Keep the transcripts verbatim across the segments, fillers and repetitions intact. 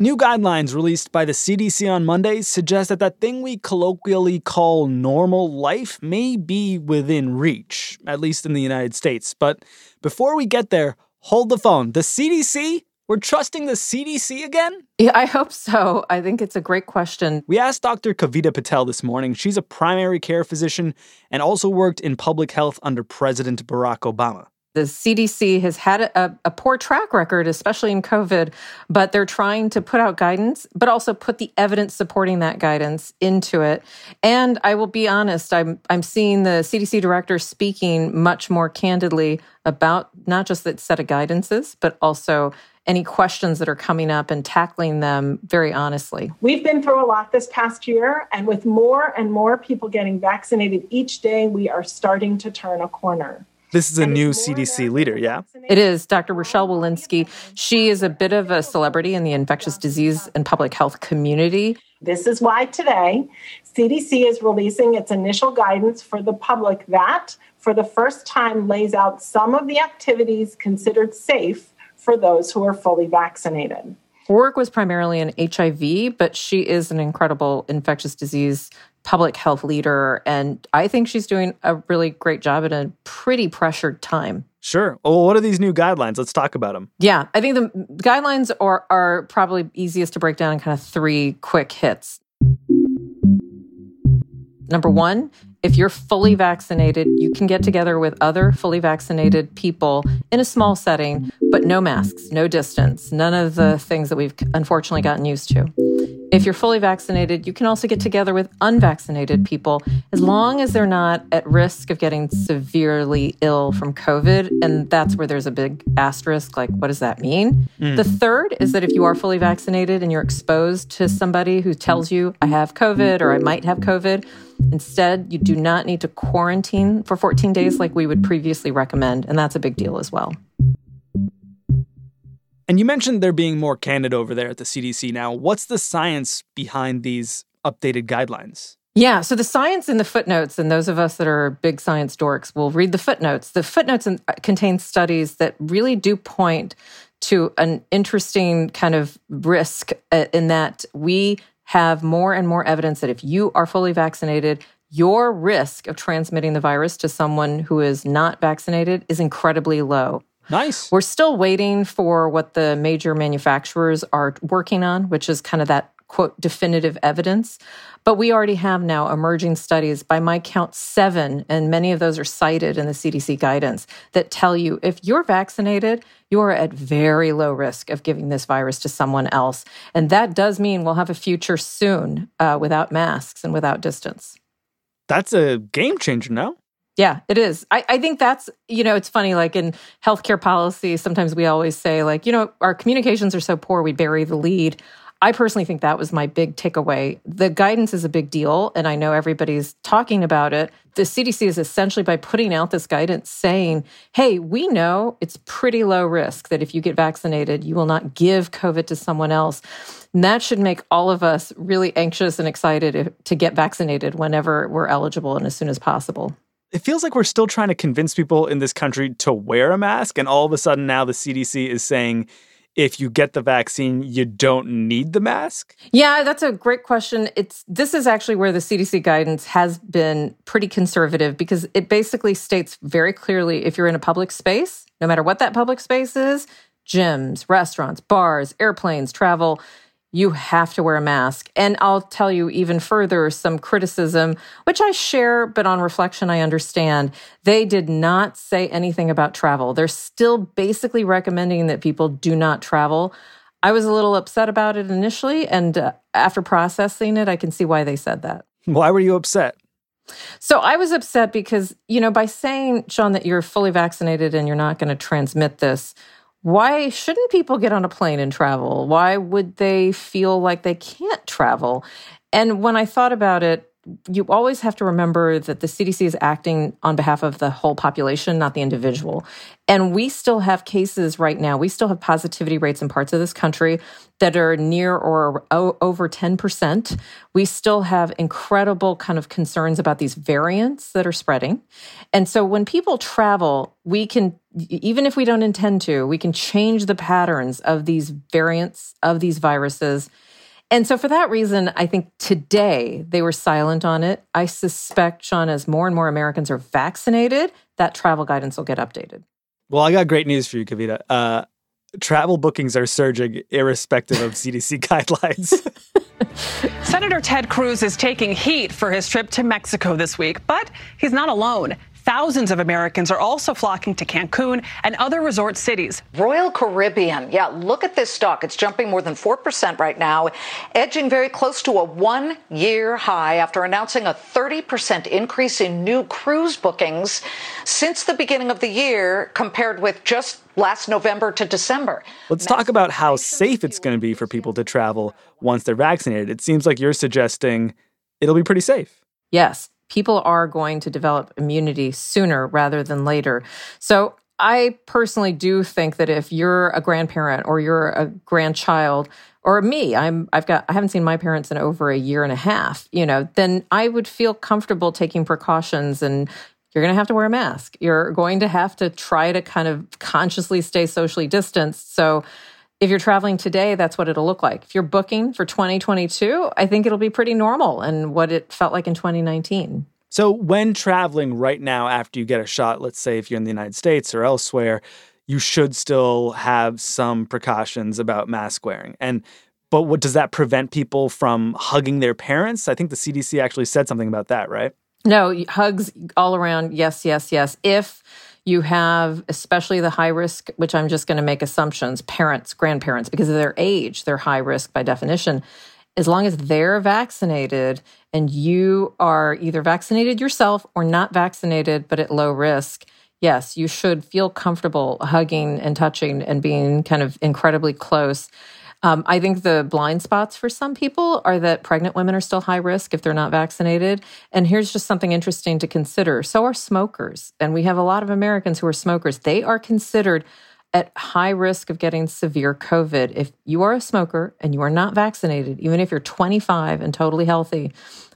New guidelines released by the C D C on Monday suggest that that thing we colloquially call normal life may be within reach, at least in the United States. But before we get there, hold the phone. The C D C? We're trusting the C D C again? Yeah, I hope so. I think it's a great question. We asked Doctor Kavita Patel this morning. She's a primary care physician and also worked in public health under President Barack Obama. The C D C has had a, a poor track record, especially in COVID, but they're trying to put out guidance, but also put the evidence supporting that guidance into it. And I will be honest, I'm I'm seeing the C D C director speaking much more candidly about not just that set of guidances, but also any questions that are coming up and tackling them very honestly. We've been through a lot this past year, and with more and more people getting vaccinated each day, we are starting to turn a corner. This is a new C D C leader, yeah? It is, Doctor Rochelle Walensky. She is a bit of a celebrity in the infectious disease and public health community. This is why today, C D C is releasing its initial guidance for the public that, for the first time, lays out some of the activities considered safe for those who are fully vaccinated. Her work was primarily in H I V, but she is an incredible infectious disease public health leader, and I think she's doing a really great job in a pretty pressured time. Sure. Well, what are these new guidelines? Let's talk about them. Yeah, I think the guidelines are, are probably easiest to break down in kind of three quick hits. Number one, if you're fully vaccinated, you can get together with other fully vaccinated people in a small setting, but no masks, no distance, none of the things that we've unfortunately gotten used to. If you're fully vaccinated, you can also get together with unvaccinated people as long as they're not at risk of getting severely ill from COVID. And that's where there's a big asterisk, like, what does that mean? Mm. The third is that if you are fully vaccinated and you're exposed to somebody who tells you, I have COVID or I might have COVID, instead, you do not need to quarantine for fourteen days like we would previously recommend. And that's a big deal as well. And you mentioned they're being more candid over there at the C D C now. What's the science behind these updated guidelines? Yeah, so the science in the footnotes, and those of us that are big science dorks will read the footnotes. The footnotes in, uh, contain studies that really do point to an interesting kind of risk uh, in that we have more and more evidence that if you are fully vaccinated, your risk of transmitting the virus to someone who is not vaccinated is incredibly low. Nice. We're still waiting for what the major manufacturers are working on, which is kind of that, quote, definitive evidence. But we already have now emerging studies, by my count, seven, and many of those are cited in the C D C guidance, that tell you if you're vaccinated, you're at very low risk of giving this virus to someone else. And that does mean we'll have a future soon uh, without masks and without distance. That's a game changer, no? Yeah, it is. I, I think that's, you know, it's funny, like in healthcare policy, sometimes we always say like, you know, our communications are so poor, we bury the lead. I personally think that was my big takeaway. The guidance is a big deal, and I know everybody's talking about it. The C D C is essentially, by putting out this guidance, saying, hey, we know it's pretty low risk that if you get vaccinated, you will not give COVID to someone else. And that should make all of us really anxious and excited to get vaccinated whenever we're eligible and as soon as possible. It feels like we're still trying to convince people in this country to wear a mask, and all of a sudden now the C D C is saying, if you get the vaccine, you don't need the mask? Yeah, that's a great question. It's this is actually where the C D C guidance has been pretty conservative, because it basically states very clearly if you're in a public space, no matter what that public space is, gyms, restaurants, bars, airplanes, travel, you have to wear a mask. And I'll tell you even further, some criticism, which I share, but on reflection, I understand. They did not say anything about travel. They're still basically recommending that people do not travel. I was a little upset about it initially, and uh, after processing it, I can see why they said that. Why were you upset? So I was upset because, you know, by saying, Sean, that you're fully vaccinated and you're not going to transmit this, why shouldn't people get on a plane and travel? Why would they feel like they can't travel? And when I thought about it, you always have to remember that the C D C is acting on behalf of the whole population, not the individual. And we still have cases right now. We still have positivity rates in parts of this country that are near or over ten percent. We still have incredible kind of concerns about these variants that are spreading. And so when people travel, we can, even if we don't intend to, we can change the patterns of these variants, of these viruses. And so for that reason, I think today they were silent on it. I suspect, Sean, as more and more Americans are vaccinated, that travel guidance will get updated. Well, I got great news for you, Kavita. Uh, travel bookings are surging irrespective of C D C guidelines. Senator Ted Cruz is taking heat for his trip to Mexico this week, but he's not alone. Thousands of Americans are also flocking to Cancun and other resort cities. Royal Caribbean. Yeah, look at this stock. It's jumping more than four percent right now, edging very close to a one-year high after announcing a thirty percent increase in new cruise bookings since the beginning of the year compared with just last November to December. Let's talk about how safe it's going to be for people to travel once they're vaccinated. It seems like you're suggesting it'll be pretty safe. Yes. People are going to develop immunity sooner rather than later. So I personally do think that if you're a grandparent or you're a grandchild, or me, I'm I've got I haven't seen my parents in over a year and a half, you know, then I would feel comfortable taking precautions. And you're going to have to wear a mask. You're going to have to try to kind of consciously stay socially distanced. So if you're traveling today, that's what it'll look like. If you're booking for twenty twenty-two, I think it'll be pretty normal and what it felt like in twenty nineteen. So when traveling right now after you get a shot, let's say if you're in the United States or elsewhere, you should still have some precautions about mask wearing. And but what does that prevent people from hugging their parents? I think the C D C actually said something about that, right? No, hugs all around. Yes, yes, yes. If you have, especially the high risk, which I'm just going to make assumptions, parents, grandparents, because of their age, they're high risk by definition. As long as they're vaccinated and you are either vaccinated yourself or not vaccinated, but at low risk, yes, you should feel comfortable hugging and touching and being kind of incredibly close. Um, I think the blind spots for some people are that pregnant women are still high risk if they're not vaccinated. And here's just something interesting to consider. So are smokers. And we have a lot of Americans who are smokers. They are considered at high risk of getting severe COVID. If you are a smoker and you are not vaccinated, even if you're twenty-five and totally healthy,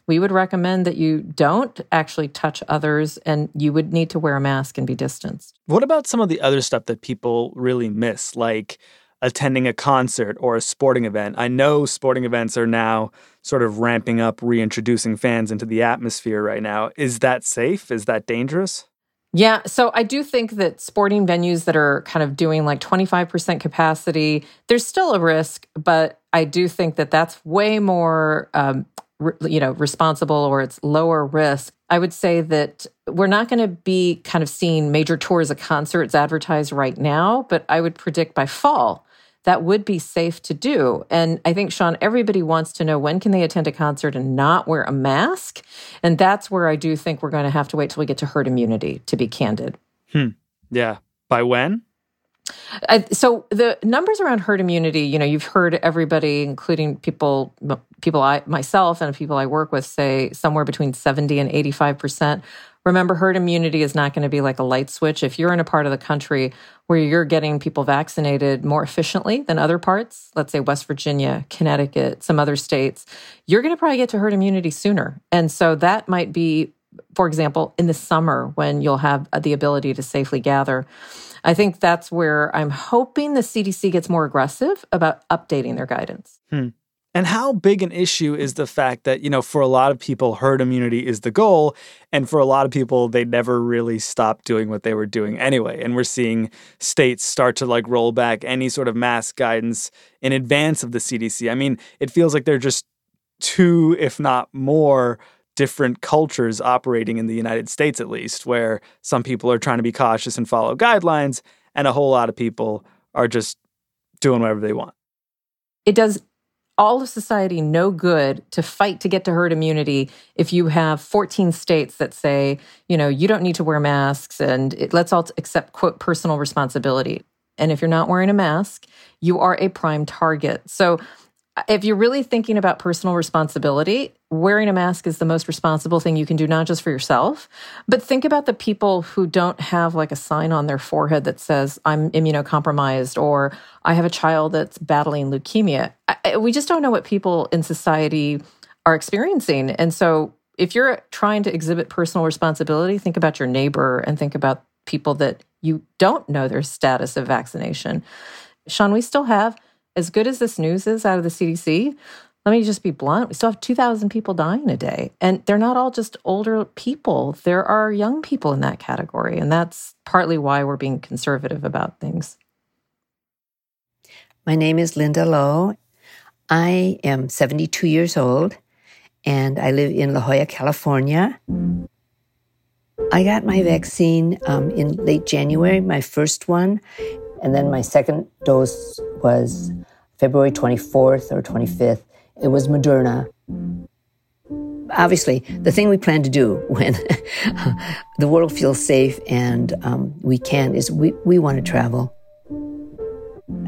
we would recommend that you don't actually touch others and you would need to wear a mask and be distanced. What about some of the other stuff that people really miss, like attending a concert or a sporting event? I know sporting events are now sort of ramping up, reintroducing fans into the atmosphere right now. Is that safe? Is that dangerous? Yeah, so I do think that sporting venues that are kind of doing like twenty-five percent capacity, there's still a risk, but I do think that that's way more um, re- you know, responsible, or it's lower risk. I would say that we're not going to be kind of seeing major tours of concerts advertised right now, but I would predict by fall that would be safe to do. And I think, Sean, everybody wants to know when can they attend a concert and not wear a mask. And that's where I do think we're going to have to wait till we get to herd immunity, to be candid. Hmm. Yeah. By when? I, so the numbers around herd immunity, you know, you've heard everybody, including people, people I myself and people I work with, say somewhere between seventy and eighty-five percent. Remember, herd immunity is not going to be like a light switch. If you're in a part of the country where you're getting people vaccinated more efficiently than other parts, let's say West Virginia, Connecticut, some other states, you're going to probably get to herd immunity sooner. And so that might be for example, in the summer when you'll have the ability to safely gather. I think that's where I'm hoping the C D C gets more aggressive about updating their guidance. Hmm. And how big an issue is the fact that, you know, for a lot of people, herd immunity is the goal, and for a lot of people, they never really stopped doing what they were doing anyway. And we're seeing states start to, like, roll back any sort of mask guidance in advance of the C D C. I mean, it feels like there are just two, if not more, different cultures operating in the United States, at least, where some people are trying to be cautious and follow guidelines, and a whole lot of people are just doing whatever they want. It does all of society no good to fight to get to herd immunity if you have fourteen states that say, you know, you don't need to wear masks and it, let's all accept, quote, personal responsibility. And if you're not wearing a mask, you are a prime target. So if you're really thinking about personal responsibility, wearing a mask is the most responsible thing you can do, not just for yourself, but think about the people who don't have like a sign on their forehead that says, I'm immunocompromised, or I have a child that's battling leukemia. I, we just don't know what people in society are experiencing. And so if you're trying to exhibit personal responsibility, think about your neighbor and think about people that you don't know their status of vaccination. Sean, we still have, as good as this news is out of the C D C, let me just be blunt, we still have two thousand people dying a day. And they're not all just older people. There are young people in that category. And that's partly why we're being conservative about things. My name is Linda Lowe. I am seventy-two years old, and I live in La Jolla, California. I got my vaccine um, in late January, my first one. And then my second dose was February twenty-fourth or twenty-fifth. It was Moderna. Obviously, the thing we plan to do when the world feels safe and um, we can is we, we want to travel.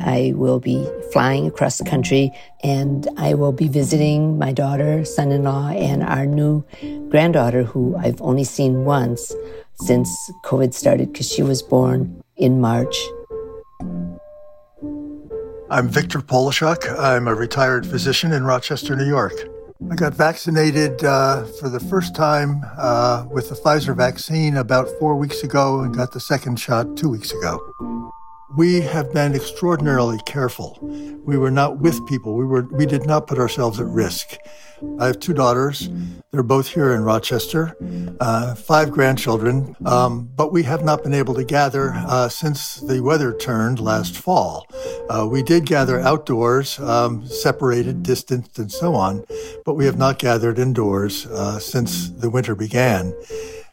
I will be flying across the country, and I will be visiting my daughter, son-in-law, and our new granddaughter, who I've only seen once since COVID started because she was born in March. I'm Victor Polishuk. I'm a retired physician in Rochester, New York. I got vaccinated uh, for the first time uh, with the Pfizer vaccine about four weeks ago and got the second shot two weeks ago. We have been extraordinarily careful. We were not with people. We were we did not put ourselves at risk. I have two daughters. They're both here in Rochester, uh, five grandchildren, um, but we have not been able to gather uh, since the weather turned last fall. Uh, we did gather outdoors, um, separated, distanced, and so on, but we have not gathered indoors uh, since the winter began.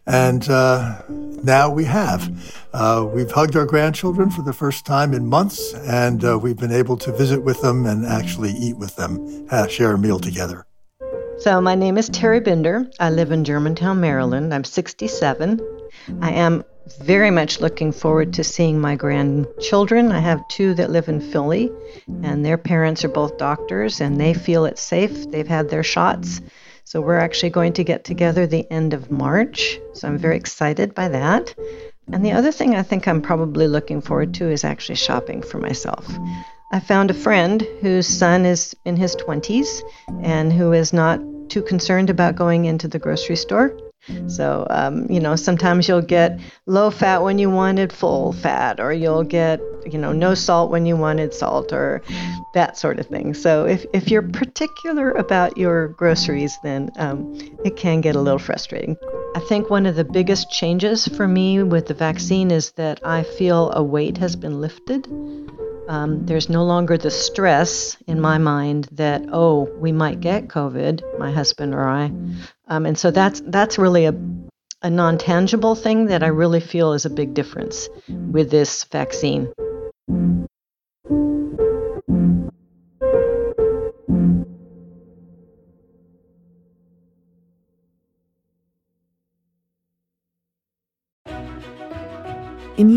And uh, now we have. Uh, we've hugged our grandchildren for the first time in months, and uh, we've been able to visit with them and actually eat with them, uh, share a meal together. So my name is Terry Binder. I live in Germantown, Maryland. I'm sixty-seven. I am very much looking forward to seeing my grandchildren. I have two that live in Philly, and their parents are both doctors, and they feel it's safe. They've had their shots. So we're actually going to get together the end of March. So I'm very excited by that. And the other thing I think I'm probably looking forward to is actually shopping for myself. I found a friend whose son is in his twenties and who is not too concerned about going into the grocery store. So, um, you know, sometimes you'll get low fat when you wanted full fat, or you'll get, you know, no salt when you wanted salt, or that sort of thing. So if, if you're particular about your groceries, then um, it can get a little frustrating. I think one of the biggest changes for me with the vaccine is that I feel a weight has been lifted. Um, there's no longer the stress in my mind that, oh, we might get COVID, my husband or I. Um, and so that's that's really a a non-tangible thing that I really feel is a big difference with this vaccine. In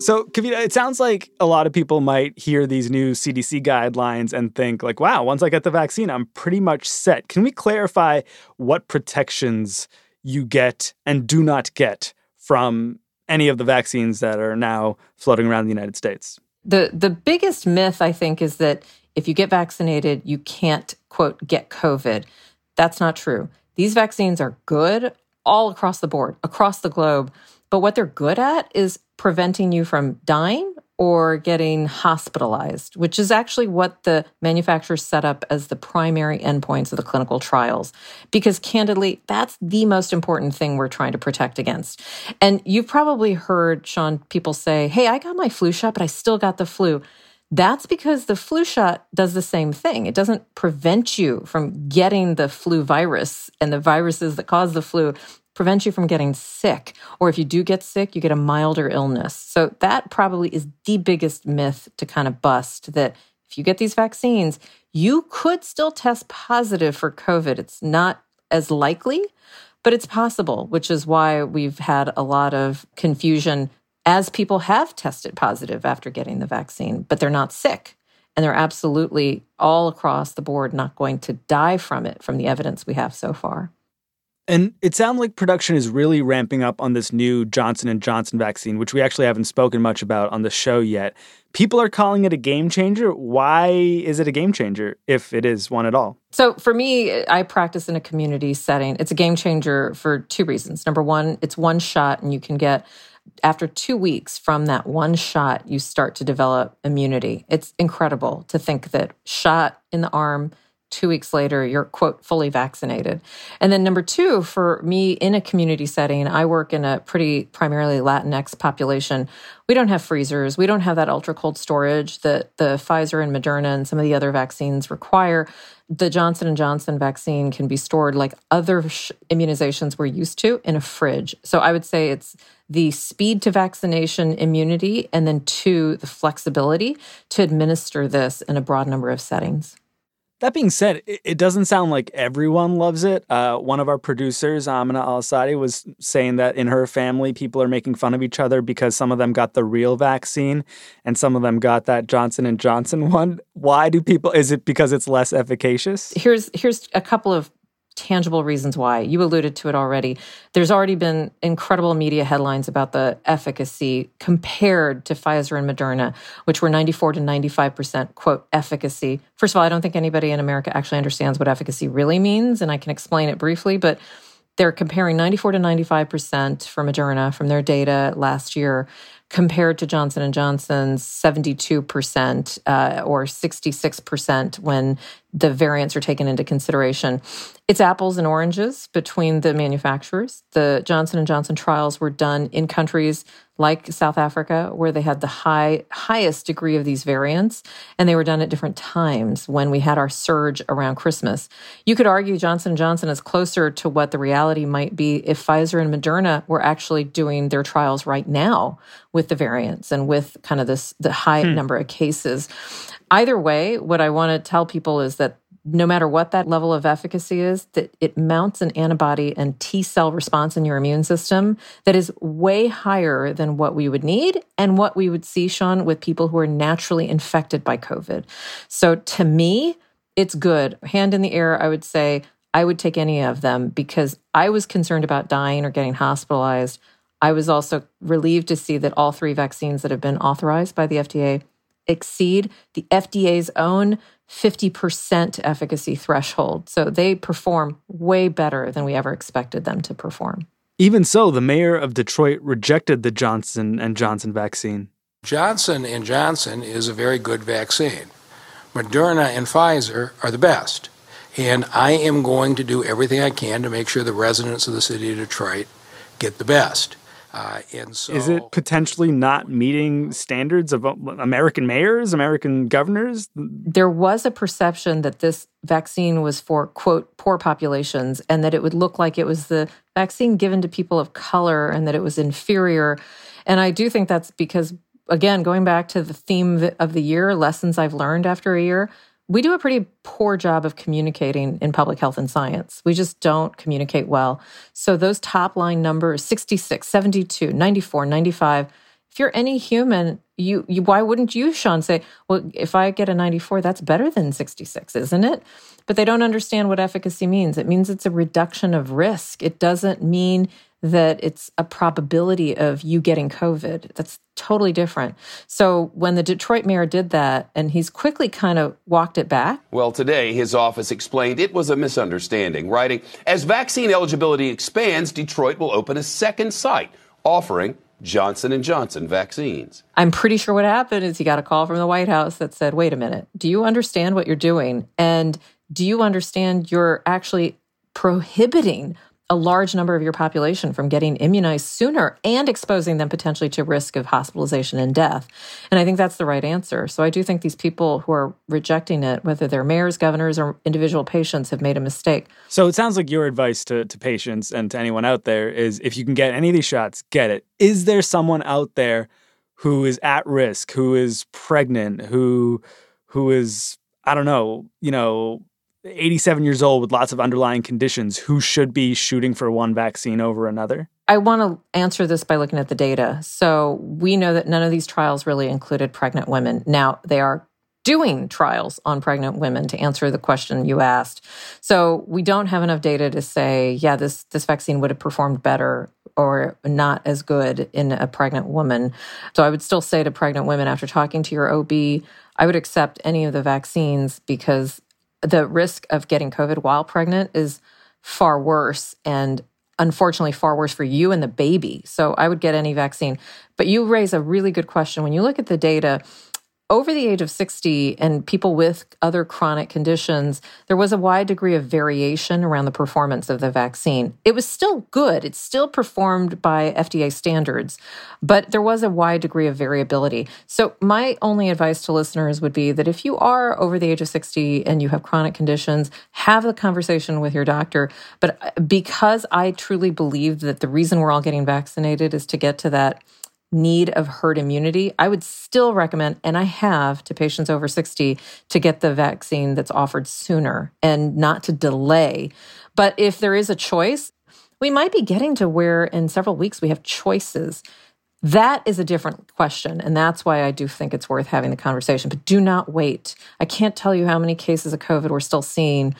So, Kavita, it sounds like a lot of people might hear these new C D C guidelines and think, like, wow, once I get the vaccine, I'm pretty much set. Can we clarify what protections you get and do not get from any of the vaccines that are now floating around the United States? The the biggest myth, I think, is that if you get vaccinated, you can't, quote, get COVID. That's not true. These vaccines are good all across the board, across the globe. But what they're good at is preventing you from dying or getting hospitalized, which is actually what the manufacturers set up as the primary endpoints of the clinical trials. Because candidly, that's the most important thing we're trying to protect against. And you've probably heard, Sean, people say, hey, I got my flu shot, but I still got the flu. That's because the flu shot does the same thing. It doesn't prevent you from getting the flu virus, and the viruses that cause the flu prevent you from getting sick. Or if you do get sick, you get a milder illness. So that probably is the biggest myth to kind of bust, that if you get these vaccines, you could still test positive for COVID. It's not as likely, but it's possible, which is why we've had a lot of confusion as people have tested positive after getting the vaccine, but they're not sick. And they're absolutely all across the board not going to die from it, from the evidence we have so far. And it sounds like production is really ramping up on this new Johnson and Johnson vaccine, which we actually haven't spoken much about on the show yet. People are calling it a game changer. Why is it a game changer, if it is one at all? So for me, I practice in a community setting. It's a game changer for two reasons. Number one, it's one shot, and you can get, after two weeks from that one shot, you start to develop immunity. It's incredible to think that shot in the arm, two weeks later, you're, quote, fully vaccinated. And then number two, for me in a community setting, I work in a pretty primarily Latinx population. We don't have freezers. We don't have that ultra cold storage that the Pfizer and Moderna and some of the other vaccines require. The Johnson and Johnson vaccine can be stored like other sh- immunizations we're used to in a fridge. So I would say it's the speed to vaccination immunity, and then two, the flexibility to administer this in a broad number of settings. That being said, it doesn't sound like everyone loves it. Uh, one of our producers, Amina al-Sadi, was saying that in her family, people are making fun of each other because some of them got the real vaccine and some of them got that Johnson and Johnson one. Why do people, is it because it's less efficacious? Here's here's a couple of tangible reasons why. You alluded to it already. There's already been incredible media headlines about the efficacy compared to Pfizer and Moderna, which were ninety-four to ninety-five percent, quote, efficacy. First of all, I don't think anybody in America actually understands what efficacy really means, and I can explain it briefly, but they're comparing ninety-four to ninety-five percent for Moderna from their data last year compared to Johnson and Johnson's seventy-two percent uh, or sixty-six percent when the variants are taken into consideration. It's apples and oranges between the manufacturers. The Johnson and Johnson trials were done in countries like South Africa, where they had the high highest degree of these variants, and they were done at different times when we had our surge around Christmas. You could argue Johnson and Johnson is closer to what the reality might be if Pfizer and Moderna were actually doing their trials right now with the variants and with kind of this the high hmm. number of cases. Either way, what I want to tell people is that no matter what that level of efficacy is, that it mounts an antibody and T cell response in your immune system that is way higher than what we would need and what we would see, Sean, with people who are naturally infected by COVID. So to me, it's good. Hand in the air, I would say I would take any of them because I was concerned about dying or getting hospitalized. I was also relieved to see that all three vaccines that have been authorized by the F D A exceed the F D A's own fifty percent efficacy threshold. So they perform way better than we ever expected them to perform. Even so, the mayor of Detroit rejected the Johnson and Johnson vaccine. Johnson and Johnson is a very good vaccine. Moderna and Pfizer are the best. And I am going to do everything I can to make sure the residents of the city of Detroit get the best. Uh, and so, is it potentially not meeting standards of American mayors, American governors? There was a perception that this vaccine was for, quote, poor populations, and that it would look like it was the vaccine given to people of color and that it was inferior. And I do think that's because, again, going back to the theme of the year, lessons I've learned after a year, we do a pretty poor job of communicating in public health and science. We just don't communicate well. So those top line numbers, sixty-six, seventy-two, ninety-four, ninety-five, if you're any human, you, you why wouldn't you, Sean, say, well, if I get a ninety-four, that's better than sixty-six, isn't it? But they don't understand what efficacy means. It means it's a reduction of risk. It doesn't mean that it's a probability of you getting COVID. That's totally different. So when the Detroit mayor did that, and he's quickly kind of walked it back. Well, today, his office explained it was a misunderstanding, writing, as vaccine eligibility expands, Detroit will open a second site offering Johnson and Johnson vaccines. I'm pretty sure what happened is he got a call from the White House that said, wait a minute, do you understand what you're doing? And do you understand you're actually prohibiting a large number of your population from getting immunized sooner and exposing them potentially to risk of hospitalization and death? And I think that's the right answer. So I do think these people who are rejecting it, whether they're mayors, governors, or individual patients, have made a mistake. So it sounds like your advice to, to patients and to anyone out there is if you can get any of these shots, get it. Is there someone out there who is at risk, who is pregnant, who who is, I don't know, you know, eighty-seven years old with lots of underlying conditions who should be shooting for one vaccine over another? I want to answer this by looking at the data. So we know that none of these trials really included pregnant women. Now, they are doing trials on pregnant women to answer the question you asked. So we don't have enough data to say, yeah, this, this vaccine would have performed better or not as good in a pregnant woman. So I would still say to pregnant women, after talking to your O B, I would accept any of the vaccines because the risk of getting COVID while pregnant is far worse, and unfortunately far worse for you and the baby. So I would get any vaccine. But you raise a really good question. When you look at the data, over the age of sixty and people with other chronic conditions, there was a wide degree of variation around the performance of the vaccine. It was still good. It still performed by F D A standards, but there was a wide degree of variability. So my only advice to listeners would be that if you are over the age of sixty and you have chronic conditions, have a conversation with your doctor. But because I truly believe that the reason we're all getting vaccinated is to get to that need of herd immunity, I would still recommend, and I have to patients over sixty, to get the vaccine that's offered sooner and not to delay. But if there is a choice, we might be getting to where in several weeks we have choices. That is a different question, and that's why I do think it's worth having the conversation. But do not wait. I can't tell you how many cases of COVID we're still seeing.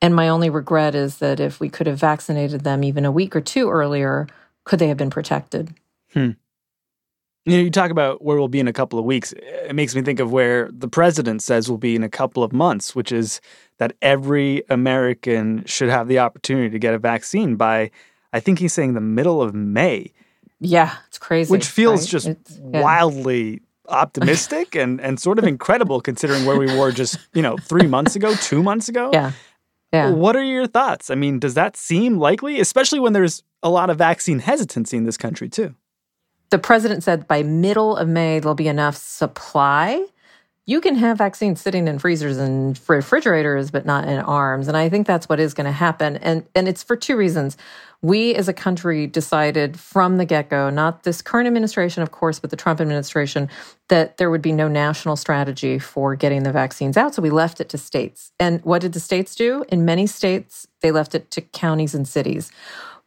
And my only regret is that if we could have vaccinated them even a week or two earlier, could they have been protected? Hmm. You know, you talk about where we'll be in a couple of weeks. It makes me think of where the president says we'll be in a couple of months, which is that every American should have the opportunity to get a vaccine by, I think he's saying, the middle of May. Yeah, it's crazy. Which feels right? just it's, yeah. wildly optimistic and, and sort of incredible considering where we were just, you know, three months ago, two months ago. Yeah. Yeah. What are your thoughts? I mean, does that seem likely, especially when there's a lot of vaccine hesitancy in this country, too? The president said by middle of May, there'll be enough supply. You can have vaccines sitting in freezers and refrigerators, but not in arms. And I think that's what is going to happen. And, and it's for two reasons. We as a country decided from the get-go, not this current administration, of course, but the Trump administration, that there would be no national strategy for getting the vaccines out. So we left it to states. And what did the states do? In many states, they left it to counties and cities.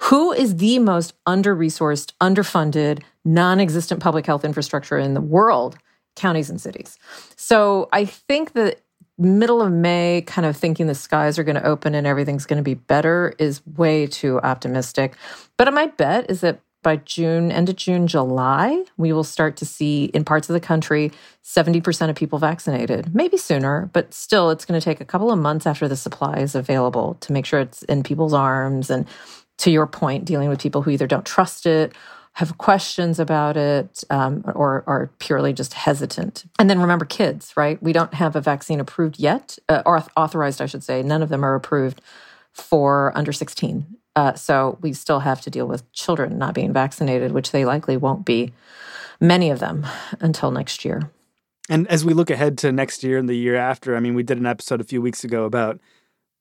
Who is the most under-resourced, underfunded, non-existent public health infrastructure in the world? Counties and cities. So I think the middle of May, kind of thinking the skies are going to open and everything's going to be better, is way too optimistic. But my bet is that by June, end of June, July, we will start to see in parts of the country seventy percent of people vaccinated, maybe sooner, but still it's going to take a couple of months after the supply is available to make sure it's in people's arms and, to your point, dealing with people who either don't trust it have questions about it, um, or are purely just hesitant. And then remember kids, right? We don't have a vaccine approved yet, uh, or authorized, I should say. None of them are approved for under sixteen. Uh, so we still have to deal with children not being vaccinated, which they likely won't be, many of them, until next year. And as we look ahead to next year and the year after, I mean, we did an episode a few weeks ago about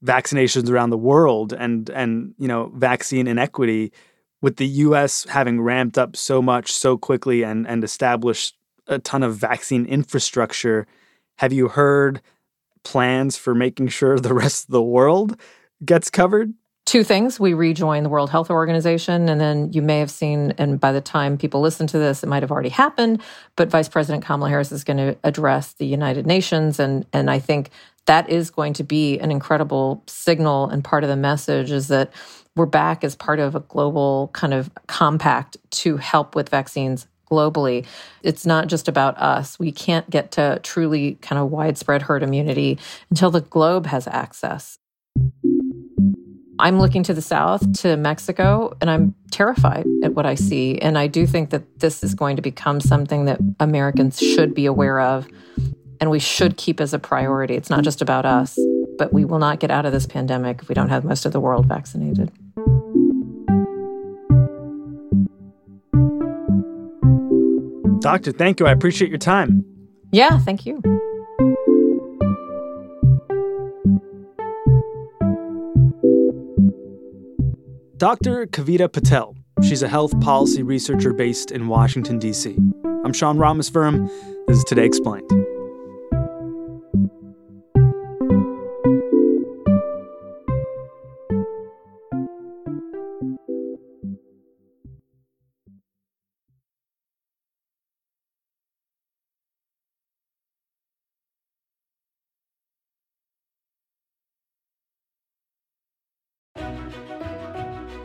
vaccinations around the world and, and you know, vaccine inequity, with the U S having ramped up so much so quickly and, and established a ton of vaccine infrastructure. Have you heard plans for making sure the rest of the world gets covered? Two things. We rejoin the World Health Organization, and then you may have seen, and by the time people listen to this, it might have already happened, but Vice President Kamala Harris is going to address the United Nations, and and I think that is going to be an incredible signal, and part of the message is that we're back as part of a global kind of compact to help with vaccines globally. It's not just about us. We can't get to truly kind of widespread herd immunity until the globe has access. I'm looking to the south, to Mexico, and I'm terrified at what I see. And I do think that this is going to become something that Americans should be aware of, and we should keep as a priority. It's not just about us, but we will not get out of this pandemic if we don't have most of the world vaccinated. Doctor, thank you. I appreciate your time. Yeah, thank you. Doctor Kavita Patel. She's a health policy researcher based in Washington, D C. I'm Sean Rameswaram. This is Today Explained.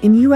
In U